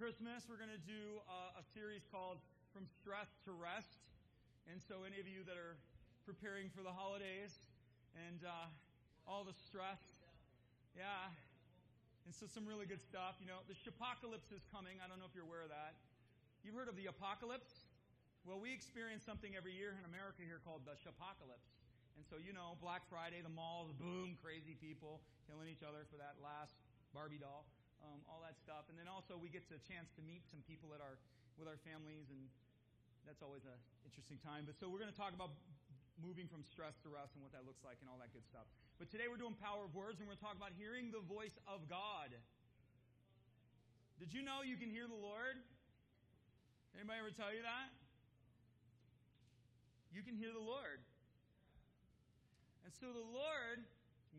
Christmas, we're going to do a series called From Stress to Rest. And so any of you that are preparing for the holidays and all the stress, yeah. And so some really good stuff. You know, the Shapocalypse is coming. I don't know if you're aware of that. You've heard of the apocalypse? Well, we experience something every year in America here called the Shapocalypse. And so, you know, Black Friday, the malls, boom, crazy people killing each other for that last Barbie doll. All that stuff. And then also we get a chance to meet some people at with our families, and that's always an interesting time. But so we're going to talk about moving from stress to rest and what that looks like and all that good stuff. But today we're doing Power of Words, and we're talking about hearing the voice of God. Did you know you can hear the Lord? Anybody ever tell you that? You can hear the Lord. And so the Lord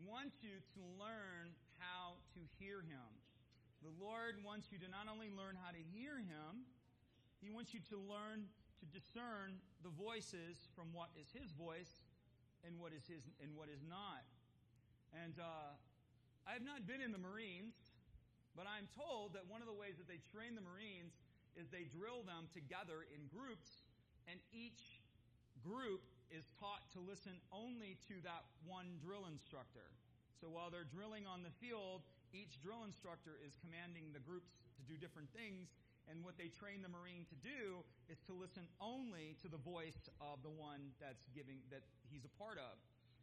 wants you to learn how to hear Him. The Lord wants you to not only learn how to hear Him, He wants you to learn to discern the voices from what is His voice and what is His and what is not. And I have not been in the Marines, but I'm told that one of the ways that they train the Marines is they drill them together in groups, and each group is taught to listen only to that one drill instructor. So while they're drilling on the field, each drill instructor is commanding the groups to do different things, and what they train the Marine to do is to listen only to the voice of the one that he's a part of.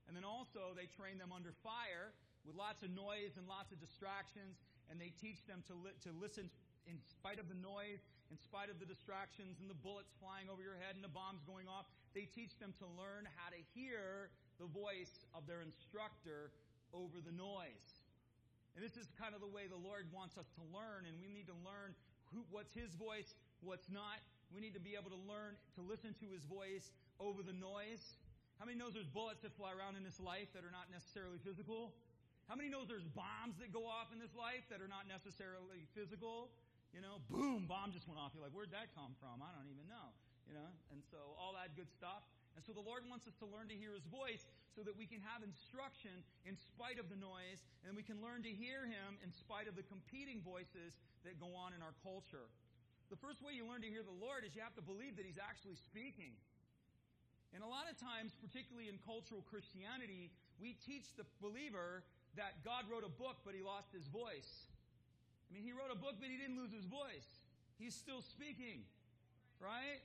And then also they train them under fire with lots of noise and lots of distractions, and they teach them to listen in spite of the noise, in spite of the distractions and the bullets flying over your head and the bombs going off. They teach them to learn how to hear the voice of their instructor over the noise. And this is kind of the way the Lord wants us to learn, and we need to learn what's His voice, what's not. We need to be able to learn to listen to His voice over the noise. How many knows there's bullets that fly around in this life that are not necessarily physical? How many knows there's bombs that go off in this life that are not necessarily physical? You know, boom, bomb just went off. You're like, where'd that come from? I don't even know. You know, and so all that good stuff. And so the Lord wants us to learn to hear His voice so that we can have instruction in spite of the noise, and we can learn to hear Him in spite of the competing voices that go on in our culture. The first way you learn to hear the Lord is you have to believe that He's actually speaking. And a lot of times, particularly in cultural Christianity, we teach the believer that God wrote a book, but He lost His voice. I mean, He wrote a book, but He didn't lose His voice. He's still speaking, right?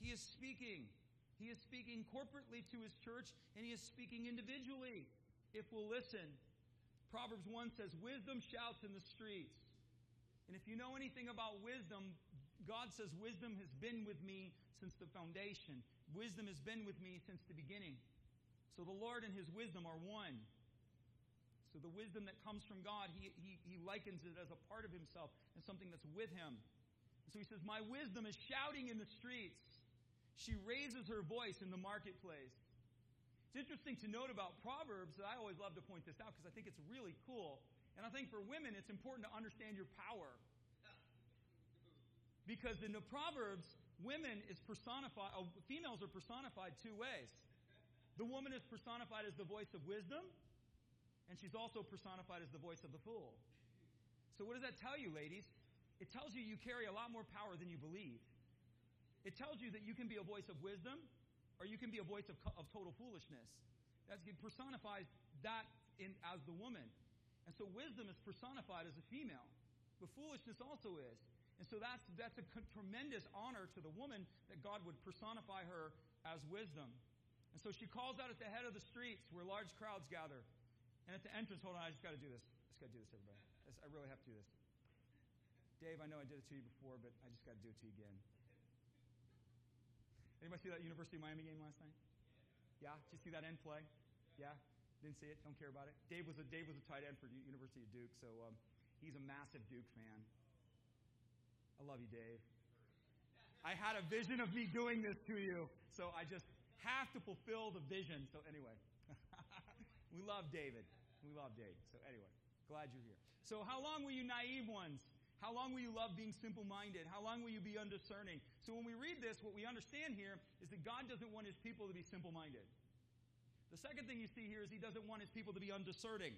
He is speaking. He is speaking corporately to His church, and He is speaking individually, if we'll listen. Proverbs 1 says, "Wisdom shouts in the streets." And if you know anything about wisdom, God says, "Wisdom has been with me since the foundation. Wisdom has been with me since the beginning." So the Lord and His wisdom are one. So the wisdom that comes from God, He likens it as a part of Himself and something that's with Him. And so He says, "My wisdom is shouting in the streets. She raises her voice in the marketplace." It's interesting to note about Proverbs that I always love to point this out because I think it's really cool. And I think for women, it's important to understand your power. Because in the Proverbs, females are personified two ways. The woman is personified as the voice of wisdom, and she's also personified as the voice of the fool. So what does that tell you, ladies? It tells you carry a lot more power than you believe. It tells you that you can be a voice of wisdom, or you can be a voice of total foolishness. It personifies that as the woman. And so wisdom is personified as a female, but foolishness also is. And so that's a tremendous honor to the woman that God would personify her as wisdom. And so she calls out at the head of the streets where large crowds gather. And at the entrance, hold on, I just got to do this. I just got to do this, everybody. I really have to do this. Dave, I know I did it to you before, but I just got to do it to you again. Anybody see that University of Miami game last night? Yeah? Did you see that end play? Yeah? Didn't see it? Don't care about it? Dave was a tight end for University of Duke, so he's a massive Duke fan. I love you, Dave. I had a vision of me doing this to you, so I just have to fulfill the vision. So anyway, we love David. We love Dave. So anyway, glad you're here. So how long will you naive ones? How long will you love being simple-minded? How long will you be undiscerning? So when we read this, what we understand here is that God doesn't want His people to be simple-minded. The second thing you see here is He doesn't want His people to be undiscerning.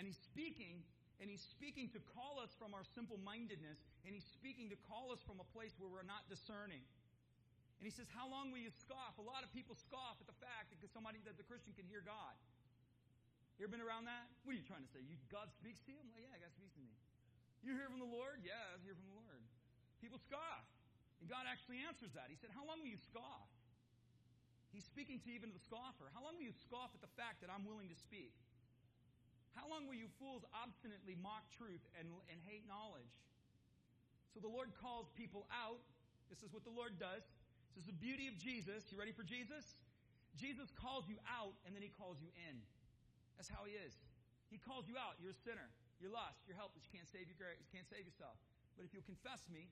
And He's speaking, And he's speaking to call us from our simple-mindedness. And he's speaking to call us from a place where we're not discerning. And he says, how long will you scoff? A lot of people scoff at the fact that somebody, that the Christian can hear God. You ever been around that? What are you trying to say? God speaks to you? I'm like, yeah, God speaks to me. You hear from the Lord? Yeah, I hear from the Lord. People scoff. And God actually answers that. He said, how long will you scoff? He's speaking to even the scoffer. How long will you scoff at the fact that I'm willing to speak? How long will you fools obstinately mock truth and hate knowledge? So the Lord calls people out. This is what the Lord does. This is the beauty of Jesus. You ready for Jesus? Jesus calls you out, and then he calls you in. That's how he is. He calls you out. You're a sinner. You're lost. You're helpless. You can't save yourself. But if you'll confess me,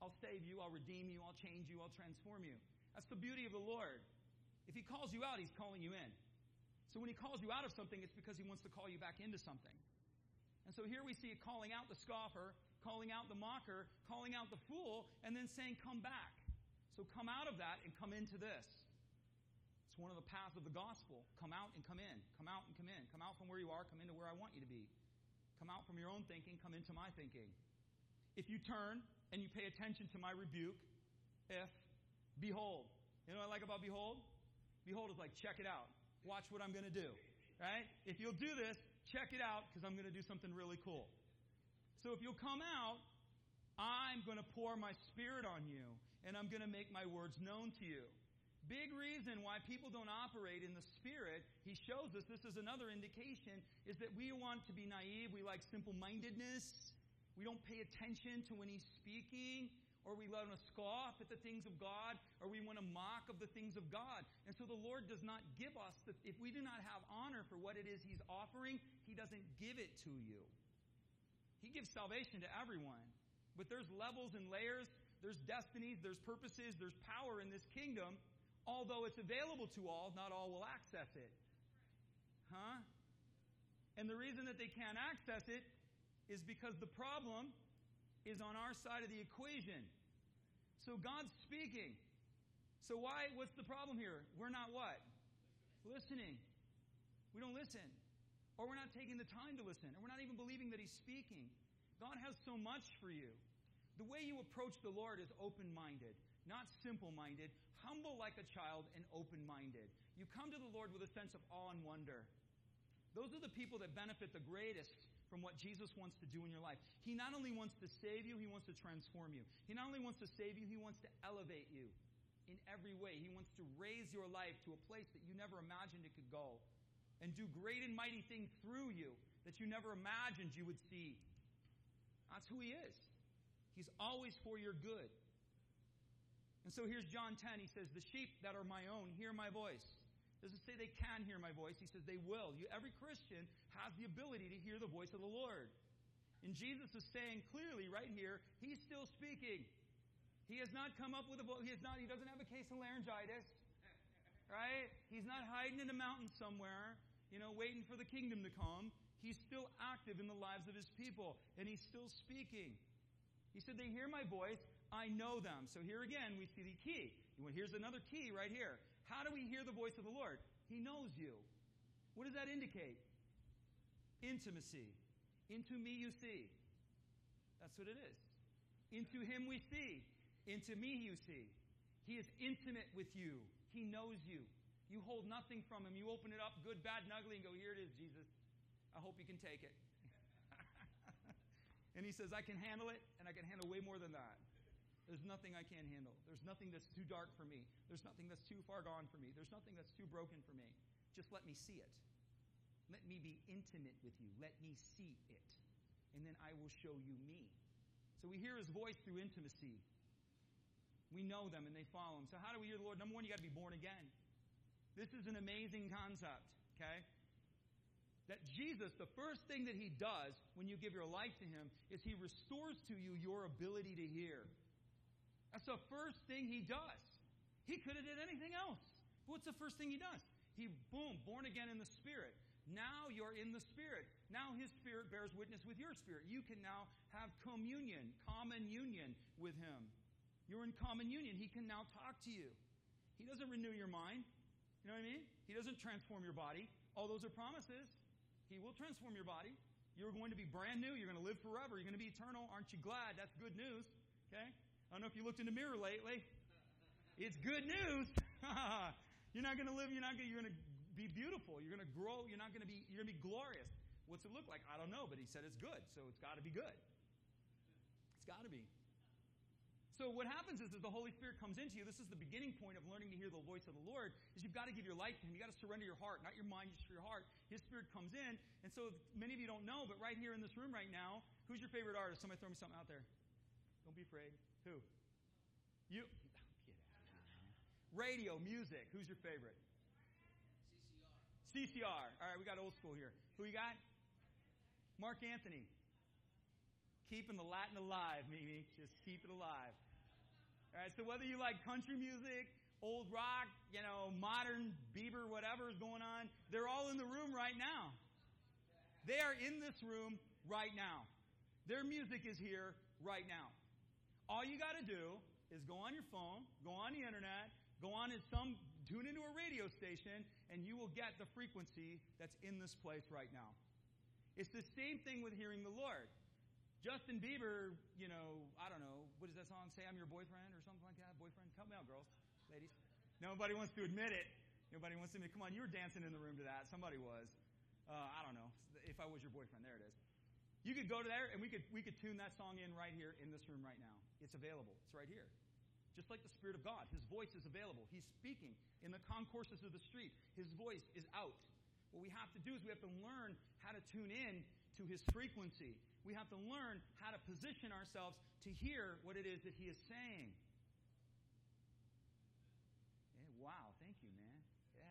I'll save you. I'll redeem you. I'll change you. I'll transform you. That's the beauty of the Lord. If he calls you out, he's calling you in. So when he calls you out of something, it's because he wants to call you back into something. And so here we see it calling out the scoffer, calling out the mocker, calling out the fool, and then saying, come back. So come out of that and come into this. It's one of the paths of the gospel. Come out and come in. Come out and come in. Come out from where you are. Come into where I want you to be. Come out from your own thinking. Come into my thinking. If you turn and you pay attention to my rebuke, if, behold. You know what I like about behold? Behold is like, check it out. Watch what I'm going to do, right? If you'll do this, check it out, because I'm going to do something really cool. So if you'll come out, I'm going to pour my spirit on you, and I'm going to make my words known to you. Big reason why people don't operate in the spirit, he shows us, this is another indication, is that we want to be naive. We like simple-mindedness. We don't pay attention to when he's speaking. Or we want to scoff at the things of God, or we want to mock of the things of God. And so the Lord does not give us, if we do not have honor for what it is he's offering, he doesn't give it to you. He gives salvation to everyone. But there's levels and layers, there's destinies, there's purposes, there's power in this kingdom. Although it's available to all, not all will access it. Huh? And the reason that they can't access it is because the problem is on our side of the equation. So God's speaking. So why? What's the problem here? We're not what? Listening. We don't listen. Or we're not taking the time to listen. Or we're not even believing that he's speaking. God has so much for you. The way you approach the Lord is open-minded, not simple-minded, humble like a child and open-minded. You come to the Lord with a sense of awe and wonder. Those are the people that benefit the greatest from what Jesus wants to do in your life. He not only wants to save you, he wants to transform you. He not only wants to save you, he wants to elevate you in every way. He wants to raise your life to a place that you never imagined it could go and do great and mighty things through you that you never imagined you would see. That's who he is. He's always for your good. And so here's John 10. He says, the sheep that are my own hear my voice. Doesn't say they can hear my voice. He says they will. Every Christian has the ability to hear the voice of the Lord. And Jesus is saying clearly right here, he's still speaking. He has not come up with a voice. He doesn't have a case of laryngitis. Right? He's not hiding in a mountain somewhere, waiting for the kingdom to come. He's still active in the lives of his people. And he's still speaking. He said, they hear my voice, I know them. So here again, we see the key. Here's another key right here. How do we hear the voice of the Lord? He knows you. What does that indicate? Intimacy. Into me you see. That's what it is. Into him we see. Into me you see. He is intimate with you. He knows you. You hold nothing from him. You open it up, good, bad, and ugly, and go, here it is, Jesus. I hope you can take it. And he says, I can handle it, and I can handle way more than that. There's nothing I can't handle. There's nothing that's too dark for me. There's nothing that's too far gone for me. There's nothing that's too broken for me. Just let me see it. Let me be intimate with you. Let me see it. And then I will show you me. So we hear his voice through intimacy. We know them and they follow him. So how do we hear the Lord? Number one, you got to be born again. This is an amazing concept, okay? That Jesus, the first thing that he does when you give your life to him is he restores to you your ability to hear. That's the first thing he does. He could have done anything else. But what's the first thing he does? He, boom, born again in the Spirit. Now you're in the Spirit. Now his Spirit bears witness with your spirit. You can now have communion, common union with him. You're in common union. He can now talk to you. He doesn't renew your mind. You know what I mean? He doesn't transform your body. All those are promises. He will transform your body. You're going to be brand new. You're going to live forever. You're going to be eternal. Aren't you glad? That's good news. Okay? I don't know if you looked in the mirror lately. It's good news. You're not going to live. You're going to be beautiful. You're going to grow. You're going to be glorious. What's it look like? I don't know, but he said it's good. So it's got to be good. It's got to be. So what happens is that the Holy Spirit comes into you. This is the beginning point of learning to hear the voice of the Lord, is you've got to give your life to Him. You've got to surrender your heart, not your mind, just for your heart. His Spirit comes in. And so many of you don't know, but right here in this room right now, who's your favorite artist? Somebody throw me something out there. Don't be afraid. Who? You. Get out of here, man. Radio, music. Who's your favorite? CCR. CCR. All right, we got old school here. Who you got? Mark Anthony. Keeping the Latin alive, Mimi. Just keep it alive. All right, so whether you like country music, old rock, modern Bieber, whatever is going on, they're all in the room right now. They are in this room right now. Their music is here right now. All you got to do is go on your phone, go on the internet, tune into a radio station, and you will get the frequency that's in this place right now. It's the same thing with hearing the Lord. Justin Bieber, I don't know, what does that song say? I'm your boyfriend or something like that? Boyfriend? Help me out, girls, ladies. Nobody wants to admit it. Nobody wants to admit it. Come on, you were dancing in the room to that. Somebody was. I don't know. If I was your boyfriend, there it is. You could go to there and we could tune that song in right here in this room right now. It's available. It's right here. Just like the Spirit of God. His voice is available. He's speaking in the concourses of the street. His voice is out. What we have to do is we have to learn how to tune in to His frequency. We have to learn how to position ourselves to hear what it is that He is saying. Yeah, wow, thank you, man. Yeah.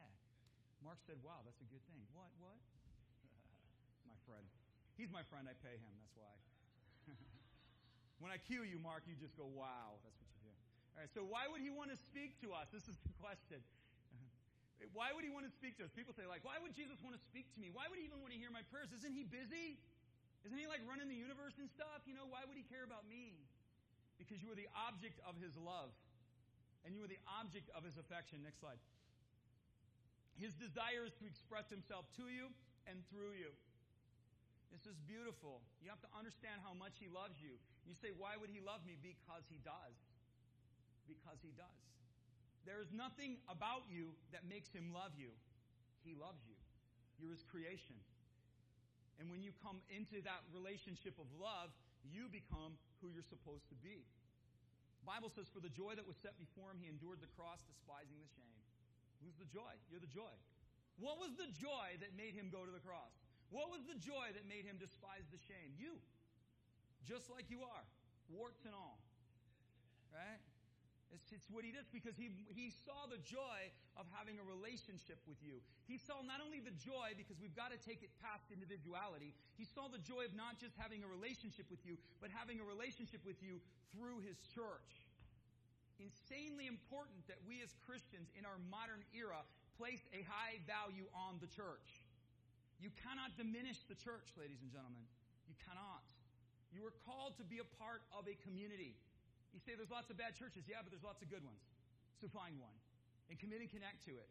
Mark said, wow, that's a good thing. What? My friend. He's my friend. I pay him. That's why. When I cue you, Mark, you just go, wow. That's what you do. All right, so why would He want to speak to us? This is the question. Why would He want to speak to us? People say, why would Jesus want to speak to me? Why would He even want to hear my prayers? Isn't He busy? Isn't He running the universe and stuff? Why would He care about me? Because you are the object of His love. And you are the object of His affection. Next slide. His desire is to express Himself to you and through you. This is beautiful. You have to understand how much He loves you. You say, why would He love me? Because He does. Because He does. There is nothing about you that makes Him love you. He loves you. You're His creation. And when you come into that relationship of love, you become who you're supposed to be. The Bible says, for the joy that was set before Him, He endured the cross, despising the shame. Who's the joy? You're the joy. What was the joy that made Him go to the cross? What was the joy that made Him despise the shame? You. Just like you are. Warts and all. Right? It's what He does because He saw the joy of having a relationship with you. He saw not only the joy, because we've got to take it past individuality. He saw the joy of not just having a relationship with you, but having a relationship with you through His church. Insanely important that we as Christians in our modern era place a high value on the church. You cannot diminish the church, ladies and gentlemen. You cannot. You are called to be a part of a community. You say there's lots of bad churches. Yeah, but there's lots of good ones. So find one and commit and connect to it.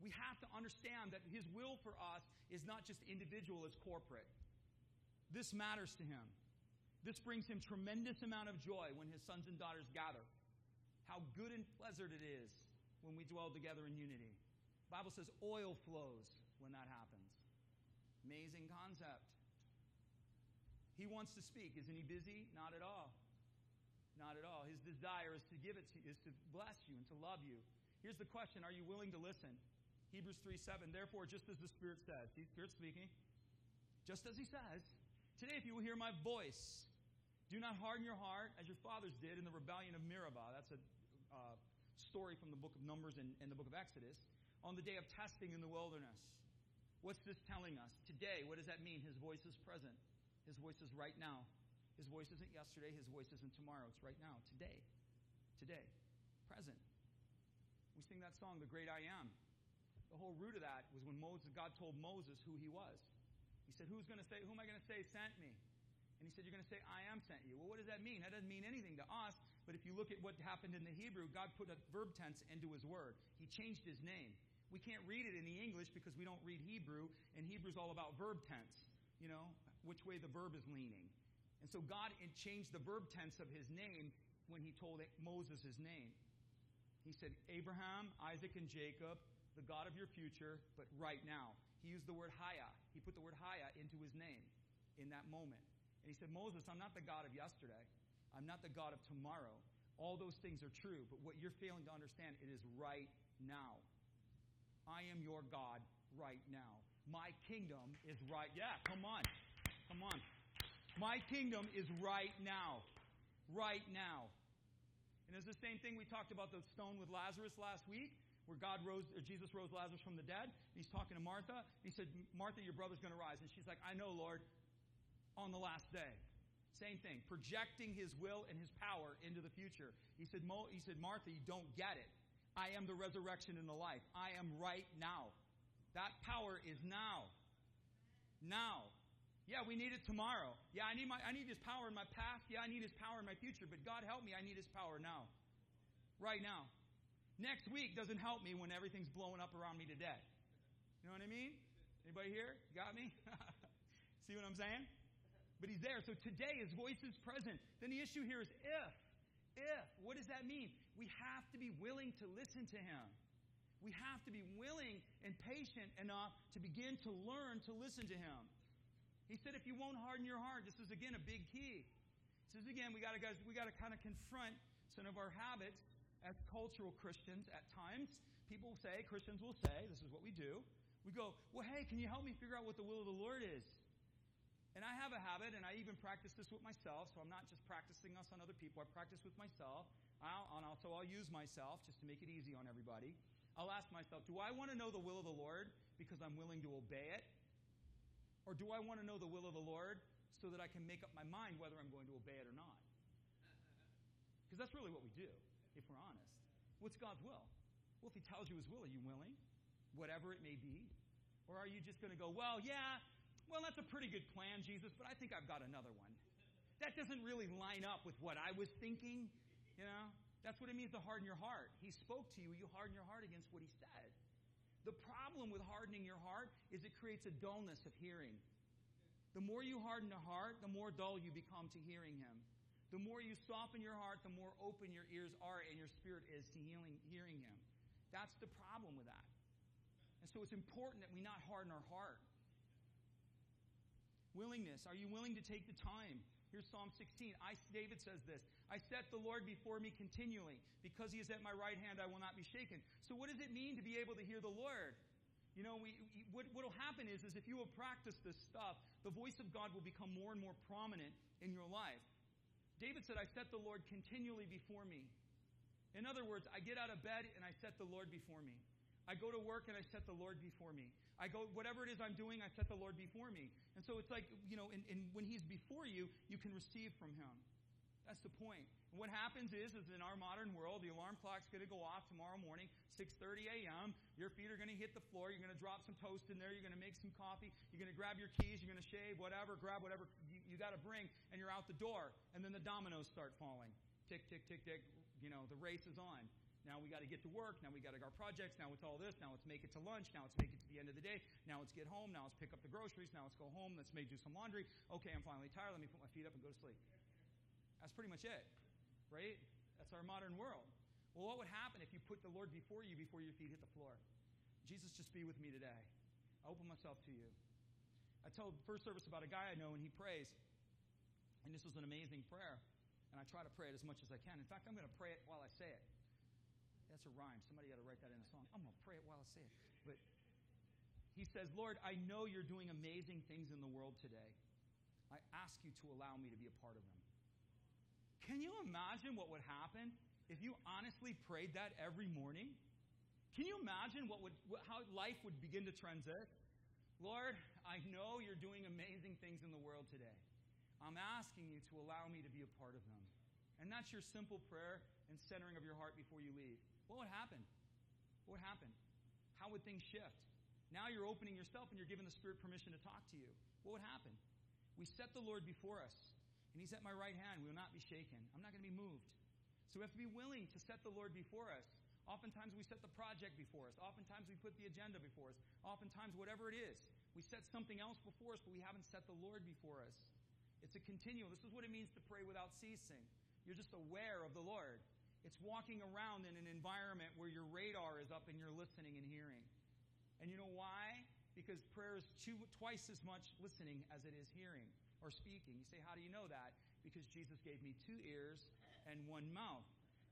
We have to understand that His will for us is not just individual, it's corporate. This matters to Him. This brings Him tremendous amount of joy when His sons and daughters gather. How good and pleasant it is when we dwell together in unity. The Bible says oil flows when that happens. Amazing concept. He wants to speak. Isn't He busy? Not at all. Not at all. His desire is to give it to you, is to bless you and to love you. Here's the question. Are you willing to listen? Hebrews 3:7. Therefore, just as the Spirit says, the Spirit's speaking, just as He says, today if you will hear my voice, do not harden your heart as your fathers did in the rebellion of Meribah. That's a story from the book of Numbers and the book of Exodus. On the day of testing in the wilderness. What's this telling us? Today, what does that mean? His voice is present. His voice is right now. His voice isn't yesterday. His voice isn't tomorrow. It's right now. Today. Today. Present. We sing that song, The Great I Am. The whole root of that was when God told Moses who He was. He said, who am I going to say sent me? And He said, you're going to say, I am sent you. Well, what does that mean? That doesn't mean anything to us. But if you look at what happened in the Hebrew, God put a verb tense into His word. He changed His name. We can't read it in the English because we don't read Hebrew. And Hebrew is all about verb tense. which way the verb is leaning. And so God had changed the verb tense of his name when he told Moses his name. He said, Abraham, Isaac, and Jacob, the God of your future, but right now. He used the word Hayah. He put the word Hayah into his name in that moment. And he said, Moses, I'm not the God of yesterday. I'm not the God of tomorrow. All those things are true, but what you're failing to understand, it is right now. I am your God right now. My kingdom is right. Yeah, come on. Come on. My kingdom is right now. Right now. And it's the same thing we talked about the stone with Lazarus last week, where God rose, or Jesus rose Lazarus from the dead. And he's talking to Martha. He said, Martha, your brother's going to rise. And she's like, I know, Lord, on the last day. Same thing, projecting his will and his power into the future. He said, Martha, you don't get it. I am the resurrection and the life. I am right now. That power is now. Now. Yeah, we need it tomorrow. Yeah, I need his power in my past. Yeah, I need his power in my future. But God help me, I need his power now. Right now. Next week doesn't help me when everything's blowing up around me today. You know what I mean? Anybody here? You got me? See what I'm saying? But he's there. So today, his voice is present. Then the issue here is if. If. What does that mean? We have to be willing to listen to him. We have to be willing and patient enough to begin to learn to listen to him. He said, if you won't harden your heart, this is, again, a big key. This is, again, we got to kind of confront some of our habits as cultural Christians at times. People say, Christians will say, this is what we do. We go, well, hey, can you help me figure out what the will of the Lord is? And I have a habit, and I even practice this with myself, so I'm not just practicing us on other people. I practice with myself, I'll use myself just to make it easy on everybody. I'll ask myself, do I want to know the will of the Lord because I'm willing to obey it? Or do I want to know the will of the Lord so that I can make up my mind whether I'm going to obey it or not? Because that's really what we do, if we're honest. What's God's will? Well, if he tells you his will, are you willing? Whatever it may be. Or are you just going to go, well, that's a pretty good plan, Jesus, but I think I've got another one. That doesn't really line up with what I was thinking, you know. That's what it means to harden your heart. He spoke to you. You harden your heart against what he said. The problem with hardening your heart is it creates a dullness of hearing. The more you harden the heart, the more dull you become to hearing him. The more you soften your heart, the more open your ears are and your spirit is to hearing him. That's the problem with that. And so it's important that we not harden our heart. Willingness. Are you willing to take the time? Here's Psalm 16. David says this. I set the Lord before me continually. Because he is at my right hand, I will not be shaken. So what does it mean to be able to hear the Lord? You know, what will happen is if you will practice this stuff, the voice of God will become more and more prominent in your life. David said, I set the Lord continually before me. In other words, I get out of bed and I set the Lord before me. I go to work and I set the Lord before me. I go, whatever it is I'm doing, I set the Lord before me. And so it's like, you know, and when he's before you, you can receive from him. That's the point. And what happens is in our modern world, the alarm clock's going to go off tomorrow morning, 6:30 a.m. Your feet are going to hit the floor. You're going to drop some toast in there. You're going to make some coffee. You're going to grab your keys. You're going to shave, whatever, grab whatever you got to bring, and you're out the door. And then the dominoes start falling. Tick, tick, tick, tick. You know, the race is on. Now we got to get to work. Now we got to get our projects. Now it's all this. Now it's make it to lunch. Now it's make it to the end of the day. Now it's get home. Now it's pick up the groceries. Now it's go home. Let's do some laundry. Okay, I'm finally tired. Let me put my feet up and go to sleep. That's pretty much it, right? That's our modern world. Well, what would happen if you put the Lord before you before your feet hit the floor? Jesus, just be with me today. I open myself to you. I told first service about a guy I know, and he prays. And this was an amazing prayer. And I try to pray it as much as I can. In fact, I'm going to pray it while I say it. That's a rhyme. Somebody got to write that in a song. I'm going to pray it while I say it. But he says, Lord, I know you're doing amazing things in the world today. I ask you to allow me to be a part of them. Can you imagine what would happen if you honestly prayed that every morning? Can you imagine how life would begin to transit? Lord, I know you're doing amazing things in the world today. I'm asking you to allow me to be a part of them. And that's your simple prayer and centering of your heart before you leave. What would happen? What would happen? How would things shift? Now you're opening yourself and you're giving the Spirit permission to talk to you. What would happen? We set the Lord before us, and he's at my right hand. We will not be shaken. I'm not going to be moved. So we have to be willing to set the Lord before us. Oftentimes we set the project before us. Oftentimes we put the agenda before us. Oftentimes whatever it is. We set something else before us, but we haven't set the Lord before us. It's a continual. This is what it means to pray without ceasing. You're just aware of the Lord. It's walking around in an environment where your radar is up and you're listening and hearing. And you know why? Because prayer is twice as much listening as it is hearing or speaking. You say, how do you know that? Because Jesus gave me 2 ears and 1 mouth.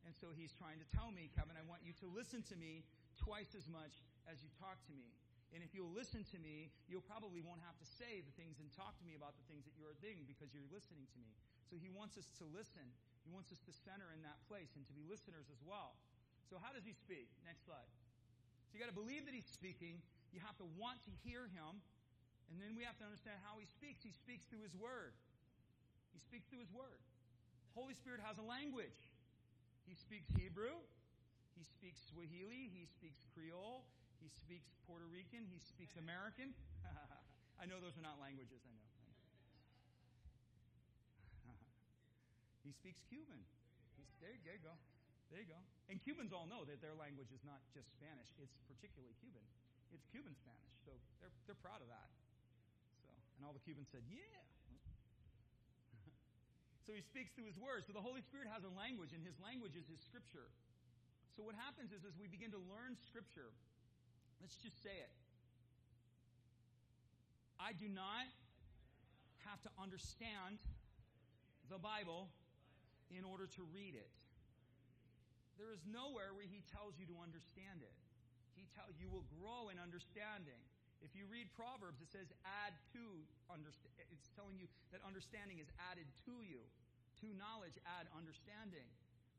And so he's trying to tell me, Kevin, I want you to listen to me twice as much as you talk to me. And if you'll listen to me, you'll probably won't have to say the things and talk to me about the things that you're thinking because you're listening to me. So he wants us to listen. He wants us to center in that place and to be listeners as well. So how does he speak? Next slide. So you got to believe that he's speaking. You have to want to hear him. And then we have to understand how he speaks. He speaks through his word. He speaks through his word. Holy Spirit has a language. He speaks Hebrew. He speaks Swahili. He speaks Creole. He speaks Puerto Rican. He speaks American. I know those are not languages. I know. He speaks Cuban. There you go. And Cubans all know that their language is not just Spanish. It's particularly Cuban. It's Cuban Spanish. So they're proud of that. So, and all the Cubans said, yeah. So he speaks through his words. So the Holy Spirit has a language, and his language is his scripture. So what happens is as we begin to learn scripture, let's just say it. I do not have to understand the Bible in order to read it. There is nowhere where he tells you to understand it. You will grow in understanding. If you read Proverbs, it says add to understand. It's telling you that understanding is added to you. To knowledge, add understanding.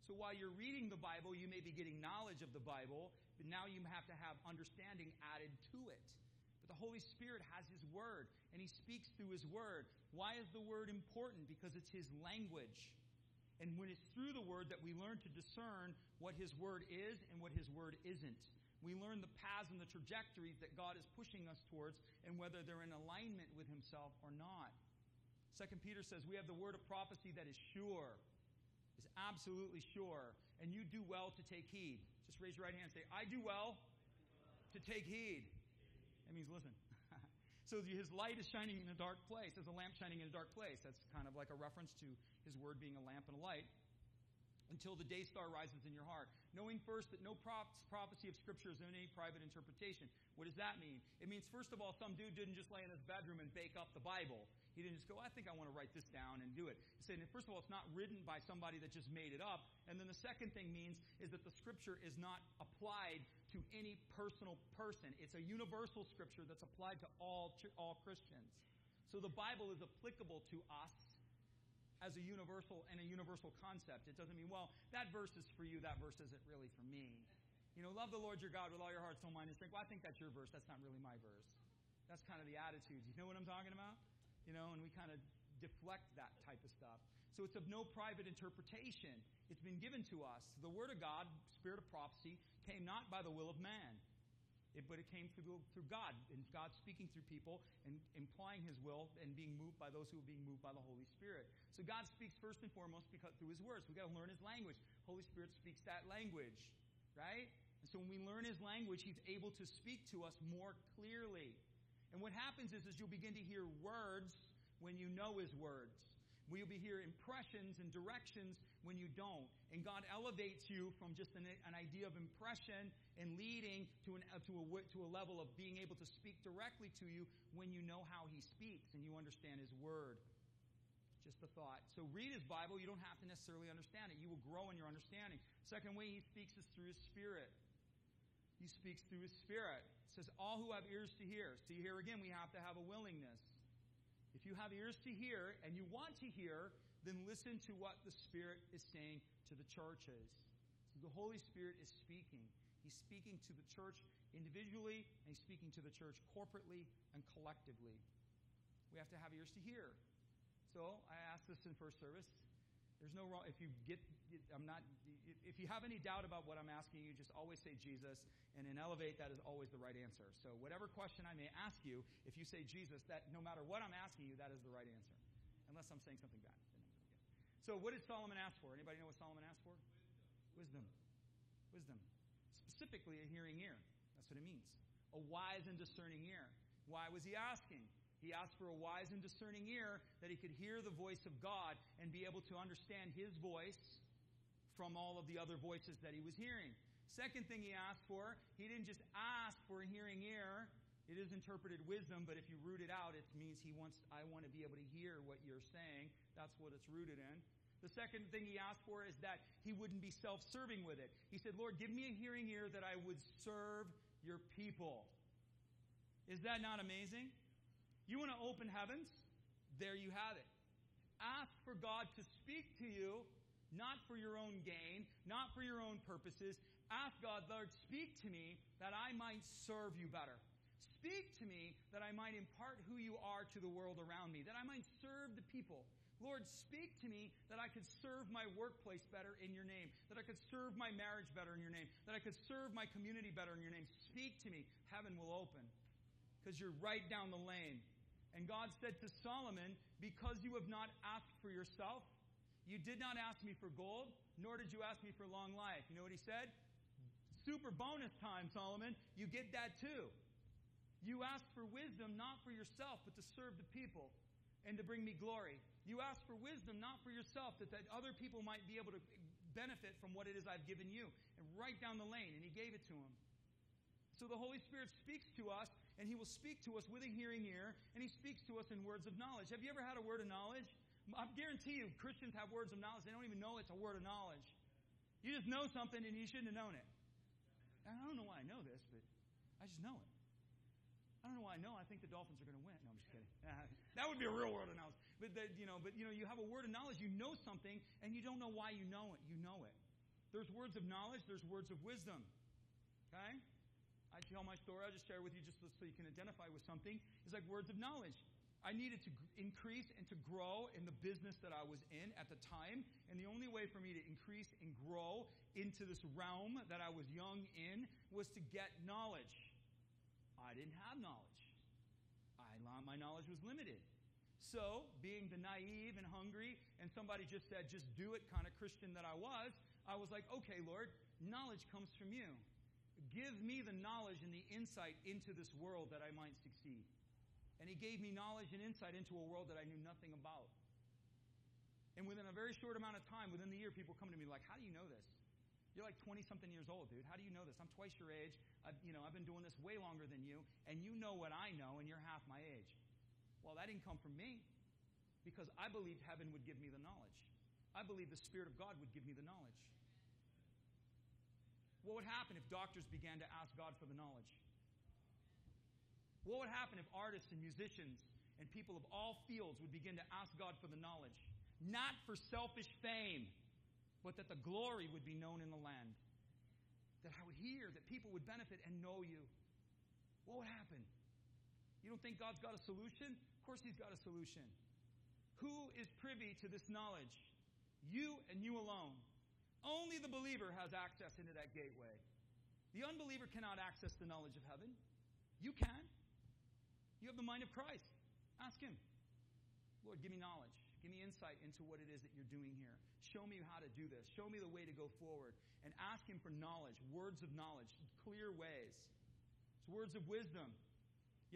So while you're reading the Bible, you may be getting knowledge of the Bible, but now you have to have understanding added to it. But the Holy Spirit has his word, and he speaks through his word. Why is the word important? Because it's his language. And when it's through the word that we learn to discern what his word is and what his word isn't. We learn the paths and the trajectories that God is pushing us towards and whether they're in alignment with himself or not. 2 Peter says, we have the word of prophecy that is sure, is absolutely sure, and you do well to take heed. Just raise your right hand and say, I do well to take heed. That means listen. So his light is shining in a dark place, as a lamp shining in a dark place. That's kind of like a reference to his word being a lamp and a light. Until the day star rises in your heart. Knowing first that no prophecy of Scripture is in any private interpretation. What does that mean? It means, first of all, some dude didn't just lay in his bedroom and bake up the Bible. He didn't just go, I think I want to write this down and do it. It's saying, first of all, it's not written by somebody that just made it up. And then the second thing means is that the Scripture is not applied to any personal person. It's a universal Scripture that's applied to all Christians. So the Bible is applicable to us as a universal and a universal concept. It doesn't mean, well, that verse is for you, that verse isn't really for me. You know, love the Lord your God with all your heart, soul, mind, and strength. Well, I think that's your verse. That's not really my verse. That's kind of the attitude. You know what I'm talking about? You know, and we kind of deflect that type of stuff. So it's of no private interpretation. It's been given to us. The Word of God, Spirit of prophecy, came not by the will of man, but it came through God, and God speaking through people and implying his will and being moved by those who are being moved by the Holy Spirit. So God speaks first and foremost because through his words. We've got to learn his language. Holy Spirit speaks that language, right? And so when we learn his language, he's able to speak to us more clearly. And what happens is you'll begin to hear words when you know his words. You'll be hear impressions and directions when you don't. And God elevates you from just an idea of impression and leading to a level of being able to speak directly to you when you know how he speaks and you understand his word. Just a thought. So read his Bible. You don't have to necessarily understand it. You will grow in your understanding. Second way he speaks is through his Spirit. He speaks through his Spirit. It says, all who have ears to hear. So here again, we have to have a willingness. If you have ears to hear and you want to hear, then listen to what the Spirit is saying to the churches. So the Holy Spirit is speaking. He's speaking to the church individually, and he's speaking to the church corporately and collectively. We have to have ears to hear. So I asked this in first service. There's no wrong. If you have any doubt about what I'm asking you, just always say Jesus, and in Elevate, that is always the right answer. So whatever question I may ask you, if you say Jesus, that no matter what I'm asking you, that is the right answer, unless I'm saying something bad. So what did Solomon ask for? Anybody know what Solomon asked for? Wisdom. Specifically, a hearing ear. That's what it means. A wise and discerning ear. Why was he asking? He asked for a wise and discerning ear that he could hear the voice of God and be able to understand his voice from all of the other voices that he was hearing. Second thing he asked for, he didn't just ask for a hearing ear. It is interpreted wisdom, but if you root it out, it means I want to be able to hear what you're saying. That's what it's rooted in. The second thing he asked for is that he wouldn't be self-serving with it. He said, Lord, give me a hearing ear that I would serve your people. Is that not amazing? You want to open heavens? There you have it. Ask for God to speak to you, not for your own gain, not for your own purposes. Ask God, Lord, speak to me that I might serve you better. Speak to me that I might impart who you are to the world around me, that I might serve the people. Lord, speak to me that I could serve my workplace better in your name, that I could serve my marriage better in your name, that I could serve my community better in your name. Speak to me. Heaven will open because you're right down the lane. And God said to Solomon, because you have not asked for yourself, you did not ask me for gold, nor did you ask me for long life. You know what he said? Super bonus time, Solomon. You get that too. You asked for wisdom not for yourself, but to serve the people and to bring me glory. You asked for wisdom not for yourself, that other people might be able to benefit from what it is I've given you. And right down the lane, and he gave it to him. So the Holy Spirit speaks to us, and he will speak to us with a hearing ear, and he speaks to us in words of knowledge. Have you ever had a word of knowledge? I guarantee you, Christians have words of knowledge. They don't even know it's a word of knowledge. You just know something, and you shouldn't have known it. And I don't know why I know this, but I just know it. I don't know why I know. I think the Dolphins are going to win. No, I'm just kidding. That would be a real word of knowledge. But you have a word of knowledge. You know something, and you don't know why you know it. You know it. There's words of knowledge. There's words of wisdom. Okay? I tell my story. I'll just share with you just so you can identify with something. It's like words of knowledge. I needed to increase and to grow in the business that I was in at the time. And the only way for me to increase and grow into this realm that I was young in was to get knowledge. I didn't have knowledge. My knowledge was limited. So, being the naive and hungry, and somebody just said, just do it kind of Christian that I was like, okay, Lord, knowledge comes from you. Give me the knowledge and the insight into this world that I might succeed. And he gave me knowledge and insight into a world that I knew nothing about. And within a very short amount of time, within the year, people come to me like, how do you know this? You're like 20-something years old, dude. How do you know this? I'm twice your age. I've been doing this way longer than you, and you know what I know, and you're half my age. Well, that didn't come from me, because I believed heaven would give me the knowledge. I believed the Spirit of God would give me the knowledge. What would happen if doctors began to ask God for the knowledge? What would happen if artists and musicians and people of all fields would begin to ask God for the knowledge? Not for selfish fame, but that the glory would be known in the land. That I would hear, that people would benefit and know you. What would happen? You don't think God's got a solution? Of course he's got a solution. Who is privy to this knowledge? You and you alone. Only the believer has access into that gateway. The unbeliever cannot access the knowledge of heaven. You can. You have the mind of Christ. Ask him. Lord, give me knowledge. Give me insight into what it is that you're doing here. Show me how to do this. Show me the way to go forward. And ask him for knowledge, words of knowledge, clear ways. It's words of wisdom.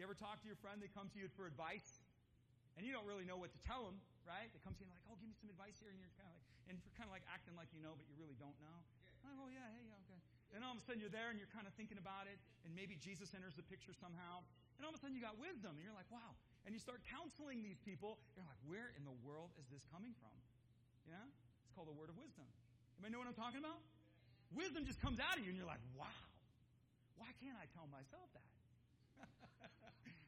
You ever talk to your friend? They come to you for advice, and you don't really know what to tell them, right? They come to you and like, oh, give me some advice here, and you're kind of like acting like you know, but you really don't know. Oh yeah, hey, yeah, okay. And all of a sudden you're there, and you're kind of thinking about it, and maybe Jesus enters the picture somehow, and all of a sudden you got wisdom, and you're like, wow. And you start counseling these people. You're like, where in the world is this coming from? Yeah? It's called a word of wisdom. Anybody know what I'm talking about? Wisdom just comes out of you, and you're like, wow. Why can't I tell myself that?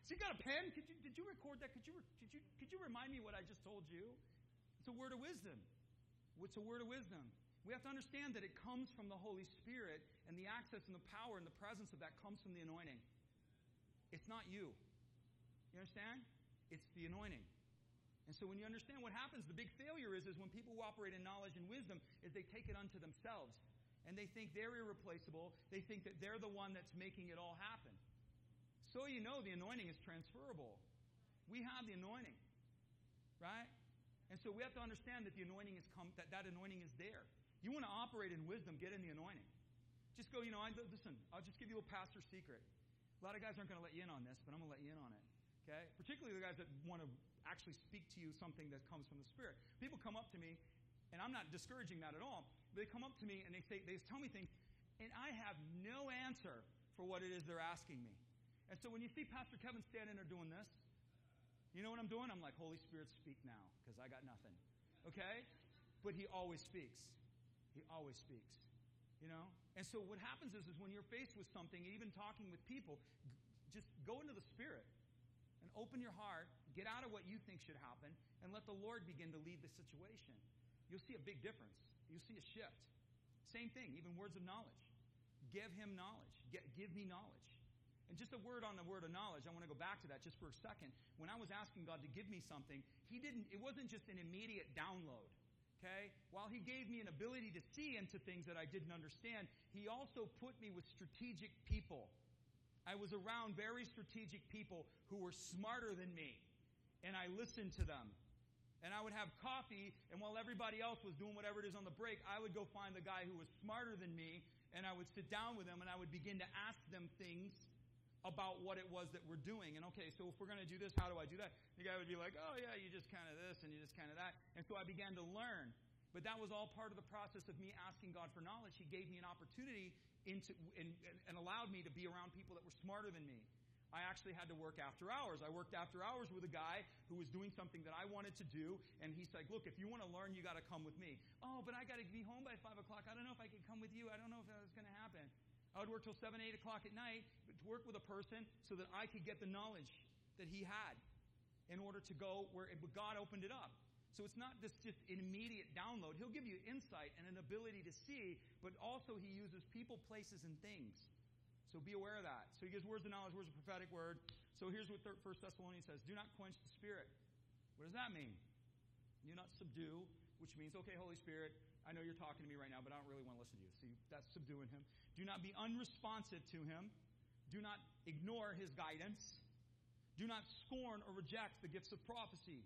So you got a pen? Did you record that? Could you remind me what I just told you? It's a word of wisdom. What's a word of wisdom? We have to understand that it comes from the Holy Spirit, and the access and the power and the presence of that comes from the anointing. It's not you. You understand? It's the anointing. And so when you understand what happens, the big failure is when people operate in knowledge and wisdom, is they take it unto themselves. And they think they're irreplaceable. They think that they're the one that's making it all happen. So you know the anointing is transferable. We have the anointing. Right? And so we have to understand that the anointing is that anointing is there. You want to operate in wisdom, get in the anointing. Just go, listen, I'll just give you a pastor's secret. lot of guys aren't going to let you in on this, but I'm going to let you in on it. Okay? Particularly the guys that want to actually speak to you something that comes from the Spirit. People come up to me, and I'm not discouraging that at all. They come up to me and they tell me things, and I have no answer for what it is they're asking me. And so when you see Pastor Kevin standing there doing this, you know what I'm doing? I'm like, Holy Spirit, speak now, because I got nothing. Okay? But he always speaks. He always speaks. You know? And so what happens is when you're faced with something, even talking with people, just go into the Spirit and open your heart, get out of what you think should happen, and let the Lord begin to lead the situation. You'll see a big difference. You'll see a shift. Same thing, even words of knowledge. Give him knowledge. Give me knowledge. And just a word on the word of knowledge, I want to go back to that just for a second. When I was asking God to give me something, it wasn't just an immediate download. Okay? While he gave me an ability to see into things that I didn't understand, he also put me with strategic people. I was around very strategic people who were smarter than me. And I listened to them. And I would have coffee, and while everybody else was doing whatever it is on the break, I would go find the guy who was smarter than me, and I would sit down with him, and I would begin to ask them things about what it was that we're doing. And okay, so if we're going to do this, how do I do that? The guy would be like, oh yeah, you just kind of this, and you just kind of that. And so I began to learn. But that was all part of the process of me asking God for knowledge. He gave me an opportunity and allowed me to be around people that were smarter than me. I actually had to work after hours. I worked after hours with a guy who was doing something that I wanted to do. And he's like, look, if you want to learn, you got to come with me. Oh, but I got to be home by 5 o'clock. I don't know if I can come with you. I don't know if that's going to happen. I would work till 7, 8 o'clock at night, but to work with a person so that I could get the knowledge that he had in order to go where God opened it up. So it's not this just an immediate download. He'll give you insight and an ability to see, but also he uses people, places, and things. So be aware of that. So he gives words of knowledge, words of prophetic word. So here's what First Thessalonians says. Do not quench the Spirit. What does that mean? Do not subdue, which means, okay, Holy Spirit, I know you're talking to me right now, but I don't really want to listen to you. See, that's subduing him. Do not be unresponsive to him. Do not ignore his guidance. Do not scorn or reject the gifts of prophecy,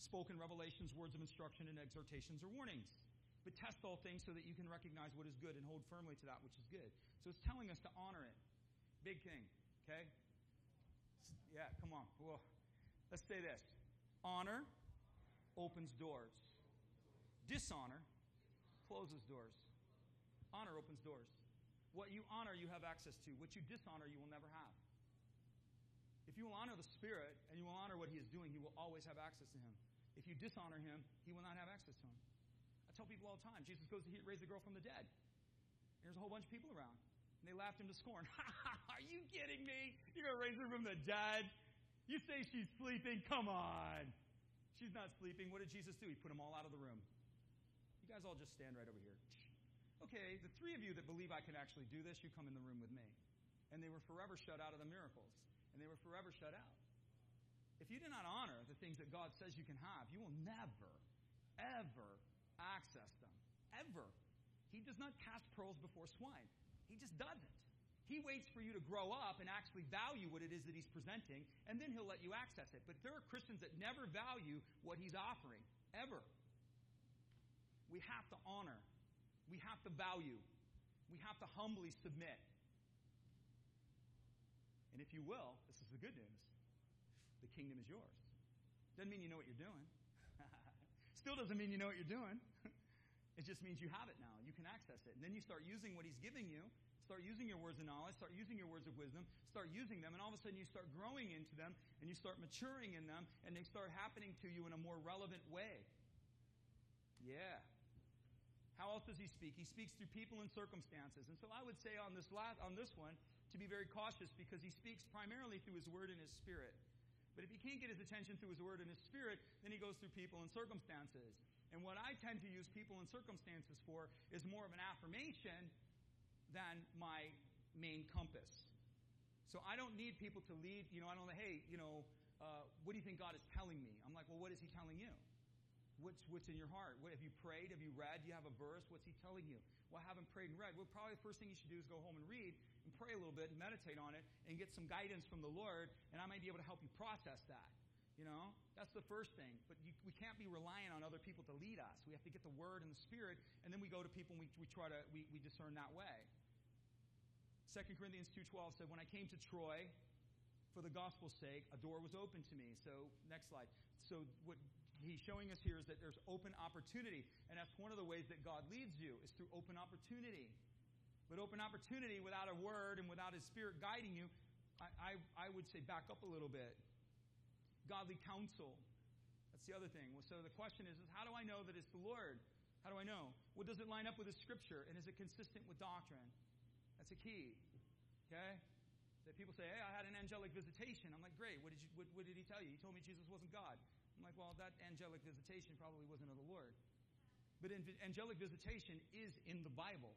spoken revelations, words of instruction, and exhortations or warnings. But test all things so that you can recognize what is good and hold firmly to that which is good. So it's telling us to honor it. Big thing, okay? Yeah, come on. Well, let's say this. Honor opens doors. Dishonor closes doors. Honor opens doors. What you honor, you have access to. What you dishonor, you will never have. If you will honor the Spirit and you will honor what he is doing, you will always have access to him. If you dishonor him, he will not have access to him. I tell people all the time, Jesus goes to raise the girl from the dead. And there's a whole bunch of people around. And they laughed him to scorn. Are you kidding me? You're going to raise her from the dead? You say she's sleeping? Come on. She's not sleeping. What did Jesus do? He put them all out of the room. You guys all just stand right over here. Okay, the three of you that believe I can actually do this, you come in the room with me. And they were forever shut out of the miracles. And they were forever shut out. If you do not honor the things that God says you can have, you will never, ever access them. Ever. He does not cast pearls before swine. He just doesn't. He waits for you to grow up and actually value what it is that he's presenting, and then he'll let you access it. But there are Christians that never value what he's offering. Ever. We have to honor. We have to value. We have to humbly submit. And if you will, this is the good news. The kingdom is yours. Doesn't mean you know what you're doing. Still doesn't mean you know what you're doing. It just means you have it now. You can access it. And then you start using what he's giving you. Start using your words of knowledge. Start using your words of wisdom. Start using them. And all of a sudden you start growing into them. And you start maturing in them. And they start happening to you in a more relevant way. Yeah. How else does he speak? He speaks through people and circumstances. And so I would say on this one, to be very cautious, because he speaks primarily through his word and his Spirit. But if you can't get his attention through his word and his Spirit, then he goes through people and circumstances. And what I tend to use people and circumstances for is more of an affirmation than my main compass. So I don't need people to lead, I don't know, hey, what do you think God is telling me? I'm like, well, what is he telling you? What's in your heart? What, have you prayed? Have you read? Do you have a verse? What's he telling you? Well, I haven't prayed and read. Well, probably the first thing you should do is go home and read and pray a little bit and meditate on it and get some guidance from the Lord, and I might be able to help you process that. That's the first thing. But we can't be relying on other people to lead us. We have to get the Word and the Spirit, and then we go to people and we discern that way. Second Corinthians 2:12 said, when I came to Troy, for the gospel's sake, a door was open to me. So next slide. So what he's showing us here is that there's open opportunity. And that's one of the ways that God leads you, is through open opportunity. But open opportunity without a word and without his Spirit guiding you, I would say back up a little bit. Godly counsel. That's the other thing. Well, so the question is how do I know that it's the Lord? How do I know? Well, does it line up with the Scripture? And is it consistent with doctrine? That's a key. Okay? That people say, hey, I had an angelic visitation. I'm like, great. What did he tell you? He told me Jesus wasn't God. I'm like, well, that angelic visitation probably wasn't of the Lord. But angelic visitation is in the Bible.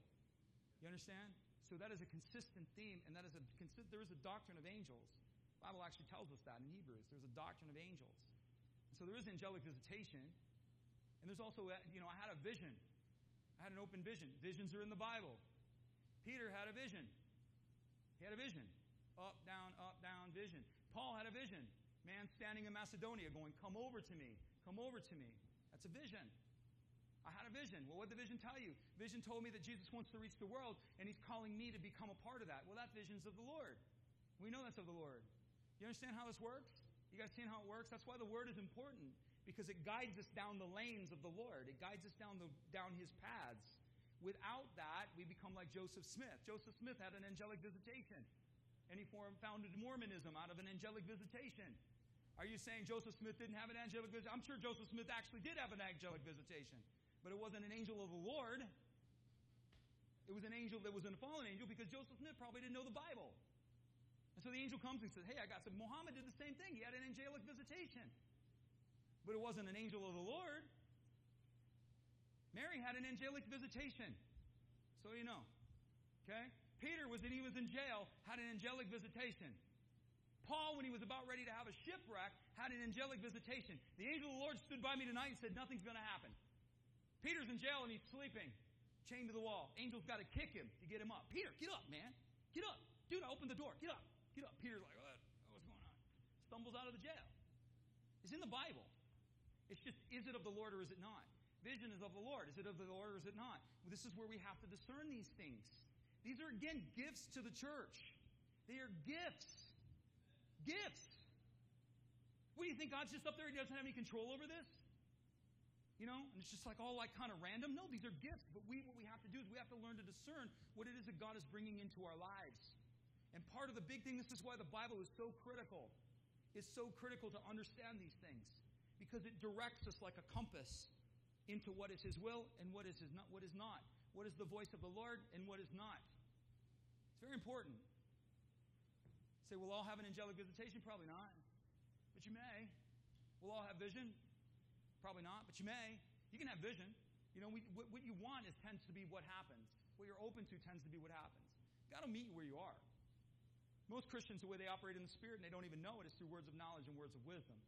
You understand? So that is a consistent theme, and that is there is a doctrine of angels. The Bible actually tells us that in Hebrews. There's a doctrine of angels. So there is angelic visitation. And there's also, I had a vision. I had an open vision. Visions are in the Bible. Peter had a vision. He had a vision. Up, down, vision. Paul had a vision. Man standing in Macedonia going, come over to me. Come over to me. That's a vision. I had a vision. Well, what did the vision tell you? Vision told me that Jesus wants to reach the world, and he's calling me to become a part of that. Well, that vision's of the Lord. We know that's of the Lord. You understand how this works? You guys seeing how it works? That's why the Word is important, because it guides us down the lanes of the Lord. It guides us down his paths. Without that, we become like Joseph Smith. Joseph Smith had an angelic visitation, and he founded Mormonism out of an angelic visitation. Are you saying Joseph Smith didn't have an angelic visitation? I'm sure Joseph Smith actually did have an angelic visitation, but it wasn't an angel of the Lord. It was an angel that was a fallen angel, because Joseph Smith probably didn't know the Bible. And so the angel comes and says, hey, I got some. Muhammad did the same thing. He had an angelic visitation. But it wasn't an angel of the Lord. Mary had an angelic visitation. So you know. Okay? Peter, when he was in jail, had an angelic visitation. Paul, when he was about ready to have a shipwreck, had an angelic visitation. The angel of the Lord stood by me tonight and said, nothing's going to happen. Peter's in jail and he's sleeping, chained to the wall. Angel's got to kick him to get him up. Peter, get up, man. Get up. Dude, I opened the door. Get up. Get up. Peter's like, what's going on? Stumbles out of the jail. It's in the Bible. It's just, is it of the Lord or is it not? Vision is of the Lord. Is it of the Lord or is it not? Well, this is where we have to discern these things. These are, again, gifts to the church. They are gifts. Gifts. What do you think? God's just up there. He doesn't have any control over this? You know? And it's just like all like kind of random. No, these are gifts. But what we have to do is we have to learn to discern what it is that God is bringing into our lives. And part of the big thing, this is why the Bible is so critical. It's so critical to understand these things, because it directs us like a compass into what is his will and what is his not, what is not. What is the voice of the Lord and what is not. It's very important. You say, we'll all have an angelic visitation? Probably not. But you may. We'll all have vision? Probably not. But you may. You can have vision. You know, what you want tends to be what happens. What you're open to tends to be what happens. God will meet you where you are. Most Christians, the way they operate in the Spirit, and they don't even know it, is through words of knowledge and words of wisdom.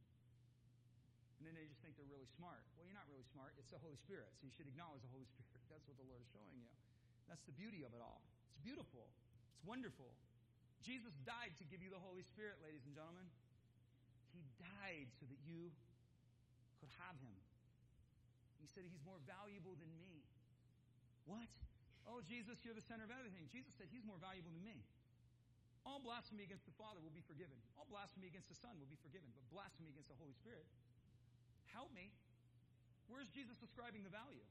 And then they just think they're really smart. Well, you're not really smart. It's the Holy Spirit. So you should acknowledge the Holy Spirit. That's what the Lord is showing you. That's the beauty of it all. It's beautiful. It's wonderful. Jesus died to give you the Holy Spirit, ladies and gentlemen. He died so that you could have him. He said, he's more valuable than me. What? Oh, Jesus, you're the center of everything. Jesus said, he's more valuable than me. All blasphemy against the Father will be forgiven. All blasphemy against the Son will be forgiven. But blasphemy against the Holy Spirit, help me. Where's Jesus ascribing the value?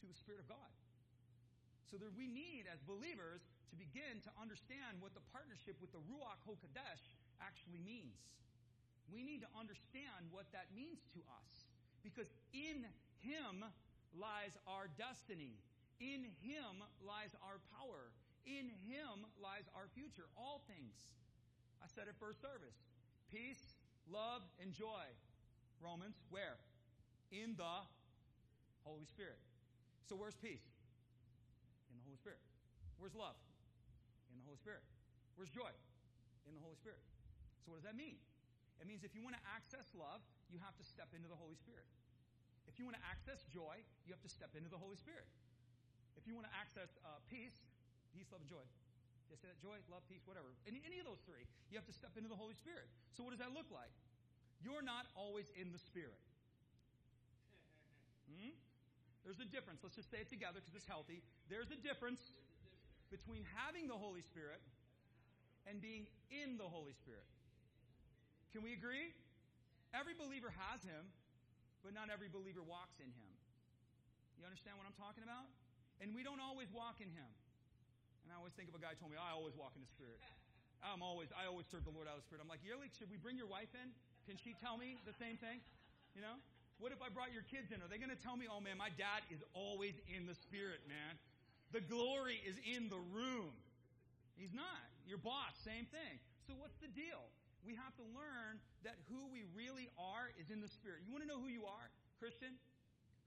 To the Spirit of God. So that we need, as believers, to begin to understand what the partnership with the Ruach Hakodesh actually means. We need to understand what that means to us. Because in him lies our destiny. In him lies our power. In him lies our future. All things. I said at first service. Peace, love, and joy. Romans, where? In the Holy Spirit. So where's peace? In the Holy Spirit. Where's love? In the Holy Spirit. Where's joy? In the Holy Spirit. So what does that mean? It means if you want to access love, you have to step into the Holy Spirit. If you want to access joy, you have to step into the Holy Spirit. If you want to access peace, love, and joy. Did I say that? Joy, love, peace, whatever. Any of those three. You have to step into the Holy Spirit. So what does that look like? You're not always in the Spirit. There's a difference. Let's just say it together because it's healthy. There's a difference between having the Holy Spirit and being in the Holy Spirit. Can we agree? Every believer has Him, but not every believer walks in Him. You understand what I'm talking about? And we don't always walk in Him. And I always think of a guy who told me, I always walk in the Spirit. I always serve the Lord out of the Spirit. I'm like, really? Should we bring your wife in? Can she tell me the same thing? You know? What if I brought your kids in? Are they going to tell me, oh man, my dad is always in the Spirit, man. The glory is in the room. He's not. Your boss, same thing. So what's the deal? We have to learn that who we really are is in the Spirit. You want to know who you are, Christian?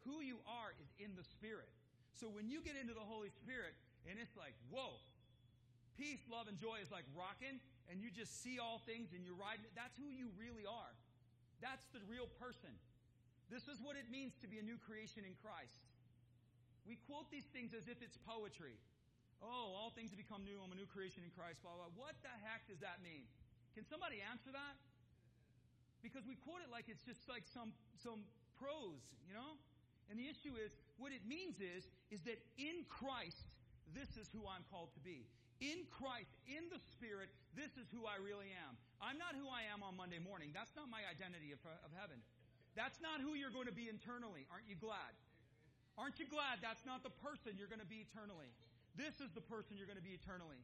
Who you are is in the Spirit. So when you get into the Holy Spirit, and it's like, whoa, peace, love, and joy is like rocking, and you just see all things, and you're riding. That's who you really are. That's the real person. This is what it means to be a new creation in Christ. We quote these things as if it's poetry. Oh, all things have become new. I'm a new creation in Christ, blah, blah, blah. What the heck does that mean? Can somebody answer that? Because we quote it like it's just like some prose, you know? And the issue is, what it means is that in Christ, this is who I'm called to be. In Christ, in the Spirit, this is who I really am. I'm not who I am on Monday morning. That's not my identity of heaven. That's not who you're going to be internally. Aren't you glad? Aren't you glad that's not the person you're going to be eternally? This is the person you're going to be eternally.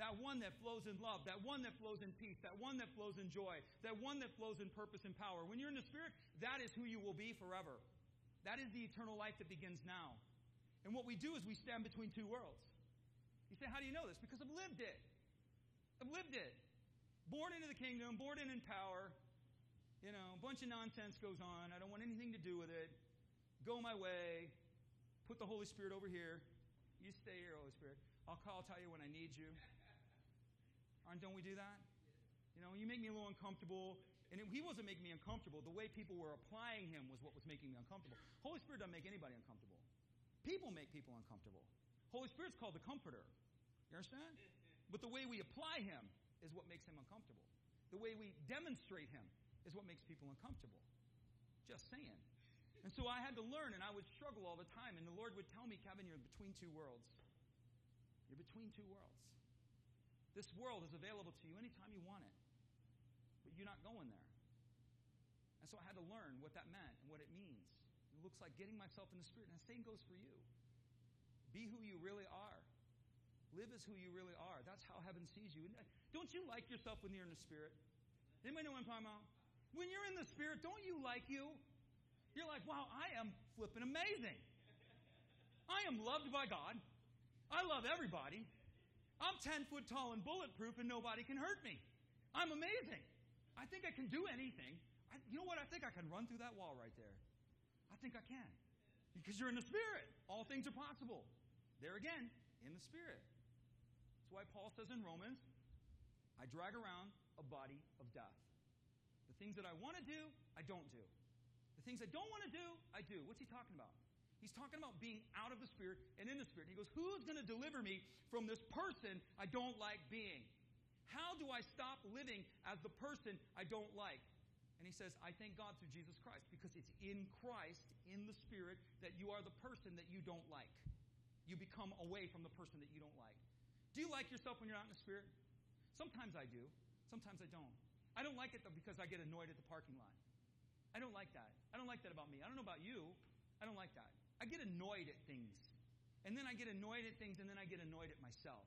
That one that flows in love. That one that flows in peace. That one that flows in joy. That one that flows in purpose and power. When you're in the Spirit, that is who you will be forever. That is the eternal life that begins now. And what we do is we stand between two worlds. You say, how do you know this? Because I've lived it. I've lived it. Born into the kingdom, born in power. You know, a bunch of nonsense goes on. I don't want anything to do with it. Go my way. Put the Holy Spirit over here. You stay here, Holy Spirit. I'll call, tell you when I need you. Aren't, don't we do that? You know, you make me a little uncomfortable. And he wasn't making me uncomfortable. The way people were applying him was what was making me uncomfortable. Holy Spirit doesn't make anybody uncomfortable. People make people uncomfortable. Holy Spirit's called the comforter. You understand? But the way we apply him is what makes him uncomfortable. The way we demonstrate him is what makes people uncomfortable. Just saying. And so I had to learn, and I would struggle all the time. And the Lord would tell me, Kevin, you're between two worlds. You're between two worlds. This world is available to you anytime you want it. But you're not going there. And so I had to learn what that meant and what it means. It looks like getting myself in the Spirit. And the same goes for you. Be who you really are. Live as who you really are. That's how heaven sees you. Don't you like yourself when you're in the Spirit? Anybody know what I'm talking about? When you're in the Spirit, don't you like you? You're like, wow, I am flipping amazing. I am loved by God. I love everybody. I'm 10 foot tall and bulletproof and nobody can hurt me. I'm amazing. I think I can do anything. You know what? I think I can run through that wall right there. I think I can. Because you're in the Spirit. All things are possible. There again, in the Spirit. That's why Paul says in Romans, I drag around a body of death. The things that I want to do, I don't do. The things I don't want to do, I do. What's he talking about? He's talking about being out of the Spirit and in the Spirit. And he goes, who's going to deliver me from this person I don't like being? How do I stop living as the person I don't like? And he says, I thank God through Jesus Christ, because it's in Christ, in the Spirit, that you are the person that you don't like. You become away from the person that you don't like. Do you like yourself when you're not in the Spirit? Sometimes I do. Sometimes I don't. I don't like it, though, because I get annoyed at the parking lot. I don't like that. I don't like that about me. I don't know about you. I don't like that. I get annoyed at things. And then I get annoyed at things, and then I get annoyed at myself.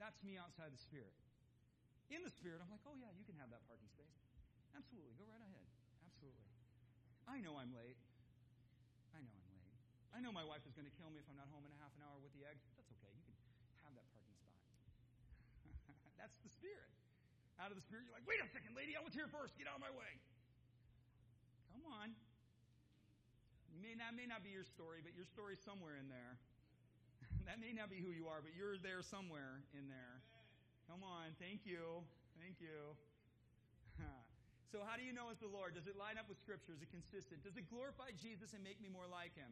That's me outside the Spirit. In the Spirit, I'm like, oh, yeah, you can have that parking space. Absolutely. Go right ahead. Absolutely. I know I'm late. I know I'm late. I know my wife is going to kill me if I'm not home in a half an hour with the eggs. That's okay. You can have that parking spot. That's the Spirit. Out of the Spirit, you're like, wait a second, lady. I was here first. Get out of my way. Come on. You may not be your story, but your story's somewhere in there. That may not be who you are, but you're there somewhere in there. Come on. Thank you. Thank you. So how do you know it's the Lord? Does it line up with Scripture? Is it consistent? Does it glorify Jesus and make me more like Him?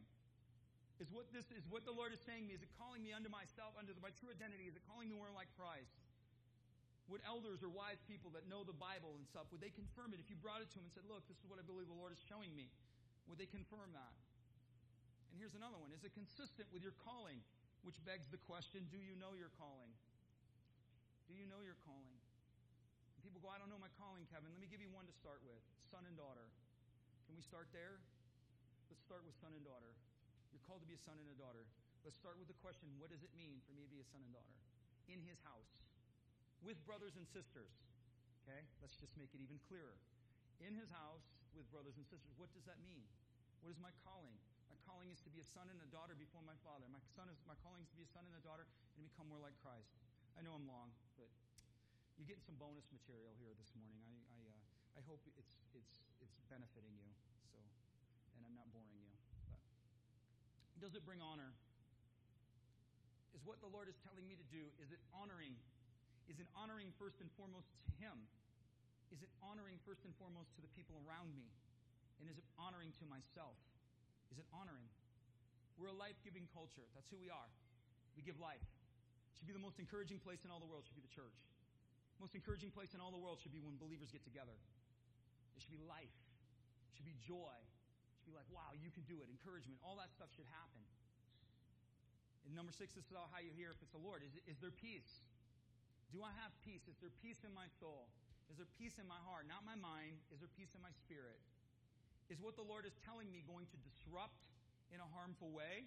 Is what the Lord is saying to me? Is it calling me unto myself, unto my true identity? Is it calling me more like Christ? Would elders or wise people that know the Bible and stuff, would they confirm it? If you brought it to them and said, look, this is what I believe the Lord is showing me, would they confirm that? And here's another one. Is it consistent with your calling? Which begs the question, do you know your calling? Do you know your calling? And people go, I don't know my calling, Kevin. Let me give you one to start with, son and daughter. Can we start there? Let's start with son and daughter. You're called to be a son and a daughter. Let's start with the question, what does it mean for me to be a son and daughter? In his house, with brothers and sisters. Okay, let's just make it even clearer. In his house, with brothers and sisters. What does that mean? What is my calling? My calling is to be a son and a daughter before my Father. My calling is to be a son and a daughter and to become more like Christ. I know I'm long, but you're getting some bonus material here this morning. I hope it's benefiting you. So, and I'm not boring you. But does it bring honor? Is what the Lord is telling me to do, is it honoring? Is it honoring first and foremost to Him? Is it honoring first and foremost to the people around me? And is it honoring to myself? Is it honoring? We're a life-giving culture. That's who we are. We give life. It should be the most encouraging place in all the world. It should be the church. Most encouraging place in all the world should be when believers get together. It should be life. It should be joy. It should be like, wow, you can do it. Encouragement. All that stuff should happen. And number 6, this is how you hear if it's the Lord. Is there peace? Do I have peace? Is there peace in my soul? Is there peace in my heart? Not my mind. Is there peace in my spirit? Is what the Lord is telling me going to disrupt in a harmful way?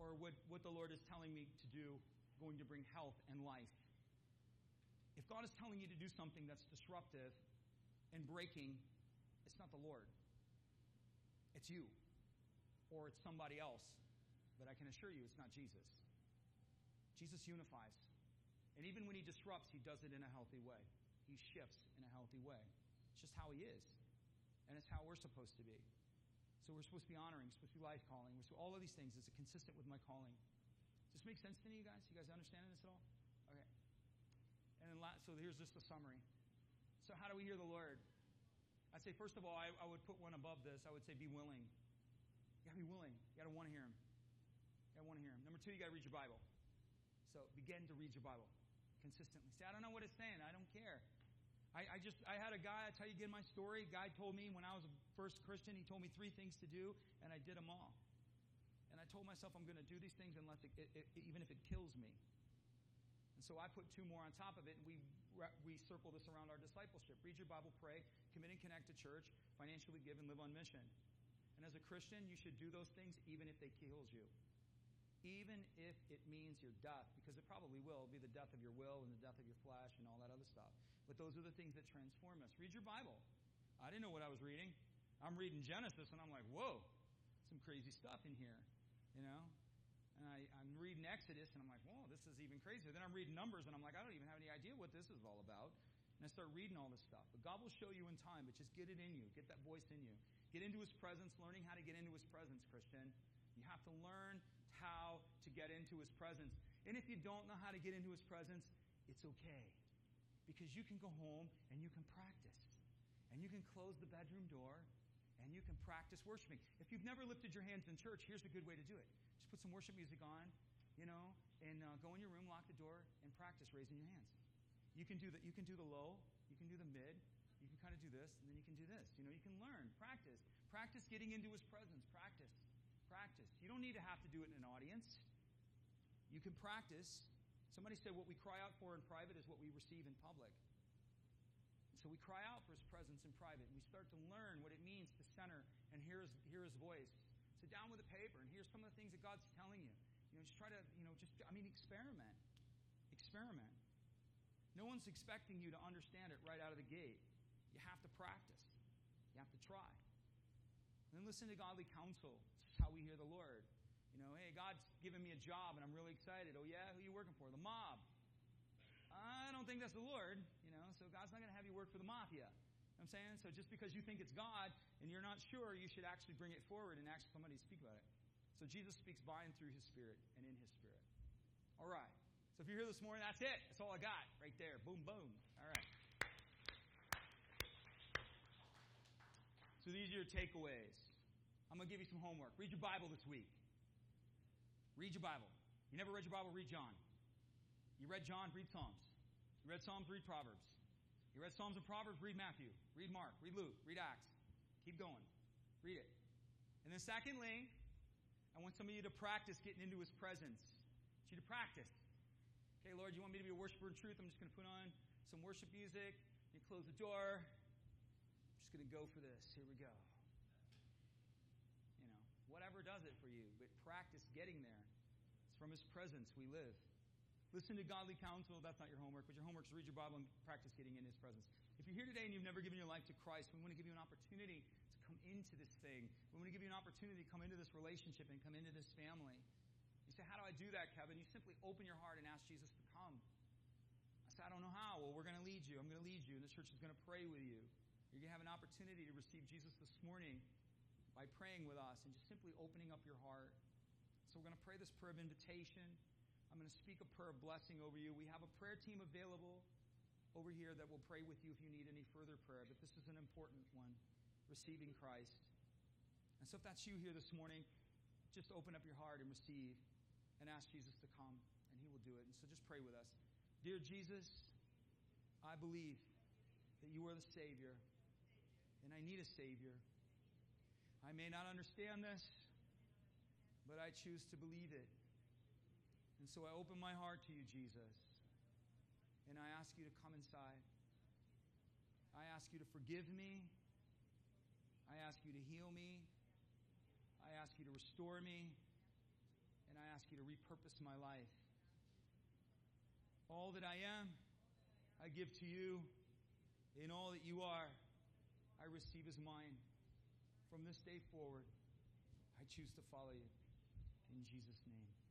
Or what the Lord is telling me to do going to bring health and life? If God is telling you to do something that's disruptive and breaking, it's not the Lord. It's you. Or it's somebody else. But I can assure you it's not Jesus. Jesus unifies. And even when he disrupts, he does it in a healthy way. He shifts in a healthy way. It's just how he is. And it's how we're supposed to be. So we're supposed to be honoring. We're supposed to be life calling. We're supposed to, all of these things. Is it consistent with my calling? Does this make sense to you guys? You guys understanding this at all? Okay. And then so here's just the summary. So how do we hear the Lord? I'd say, first of all, I would put one above this. I would say be willing. You got to be willing. You got to want to hear him. You got to want to hear him. Number 2, you got to read your Bible. So begin to read your Bible consistently. Say, I don't know what it's saying. I don't care. I had a guy, I tell you again my story. Guy told me when I was a first Christian, he told me 3 things to do, and I did them all. And I told myself I'm going to do these things unless even if it kills me. And so I put 2 more on top of it, and we circle this around our discipleship. Read your Bible, pray, commit and connect to church, financially give, and live on mission. And as a Christian, you should do those things even if they kills you. Even if it means your death, because it probably will be the death of your will and the death of your flesh and all that other stuff. But those are the things that transform us. Read your Bible. I didn't know what I was reading. I'm reading Genesis, and I'm like, whoa, some crazy stuff in here, you know? And I'm reading Exodus, and I'm like, whoa, this is even crazier. Then I'm reading Numbers, and I'm like, I don't even have any idea what this is all about. And I start reading all this stuff. But God will show you in time, but just get it in you. Get that voice in you. Get into his presence, learning how to get into his presence, Christian. You have to learn how to get into his presence. And if you don't know how to get into his presence, it's okay. Because you can go home and you can practice. And you can close the bedroom door and you can practice worshiping. If you've never lifted your hands in church, here's a good way to do it. Just put some worship music on, you know, and go in your room, lock the door, and practice raising your hands. You can do that. You can do the low. You can do the mid. You can kind of do this, and then you can do this. You know, you can learn. Practice. Practice getting into his presence. Practice. Practice. You don't need to have to do it in an audience. You can practice. Somebody said what we cry out for in private is what we receive in public. And so we cry out for his presence in private, and we start to learn what it means to center and hear his voice. Sit down with a paper and hear some of the things that God's telling you. You know, just try to, you know, experiment. Experiment. No one's expecting you to understand it right out of the gate. You have to practice. You have to try. And then listen to godly counsel. This is how we hear the Lord. You know, hey, God's given me a job and I'm really excited. Oh, yeah? Who are you working for? The mob. I don't think that's the Lord. You know, so God's not going to have you work for the mafia. You know what I'm saying? So just because you think it's God and you're not sure, you should actually bring it forward and ask somebody to speak about it. So Jesus speaks by and through his spirit and in his spirit. All right. So if you're here this morning, that's it. That's all I got right there. Boom, boom. All right. So these are your takeaways. I'm going to give you some homework. Read your Bible this week. Read your Bible. You never read your Bible, read John. You read John, read Psalms. You read Psalms, read Proverbs. You read Psalms and Proverbs, read Matthew. Read Mark, read Luke, read Acts. Keep going. Read it. And then secondly, I want some of you to practice getting into his presence. you to practice. Okay, Lord, you want me to be a worshiper in truth? I'm just going to put on some worship music. You close the door. I'm just going to go for this. Here we go. You know, whatever does it for you, but practice getting there. It's from His presence we live. Listen to godly counsel. That's not your homework, but your homework is read your Bible and practice getting in His presence. If you're here today and you've never given your life to Christ, we want to give you an opportunity to come into this thing. We want to give you an opportunity to come into this relationship and come into this family. You say, how do I do that, Kevin? You simply open your heart and ask Jesus to come. I say, I don't know how. Well, we're going to lead you. I'm going to lead you, and the church is going to pray with you. You're going to have an opportunity to receive Jesus this morning by praying with us and just simply opening up your heart. So we're going to pray this prayer of invitation. I'm going to speak a prayer of blessing over you. We have a prayer team available over here that will pray with you if you need any further prayer. But this is an important one, receiving Christ. And so if that's you here this morning, just open up your heart and receive and ask Jesus to come, and He will do it. And so just pray with us. Dear Jesus, I believe that You are the Savior, and I need a Savior. I may not understand this, but I choose to believe it. And so I open my heart to You, Jesus, and I ask You to come inside. I ask You to forgive me. I ask You to heal me. I ask You to restore me. And I ask You to repurpose my life. All that I am, I give to You. And all that You are, I receive as mine. From this day forward, I choose to follow You. In Jesus' name.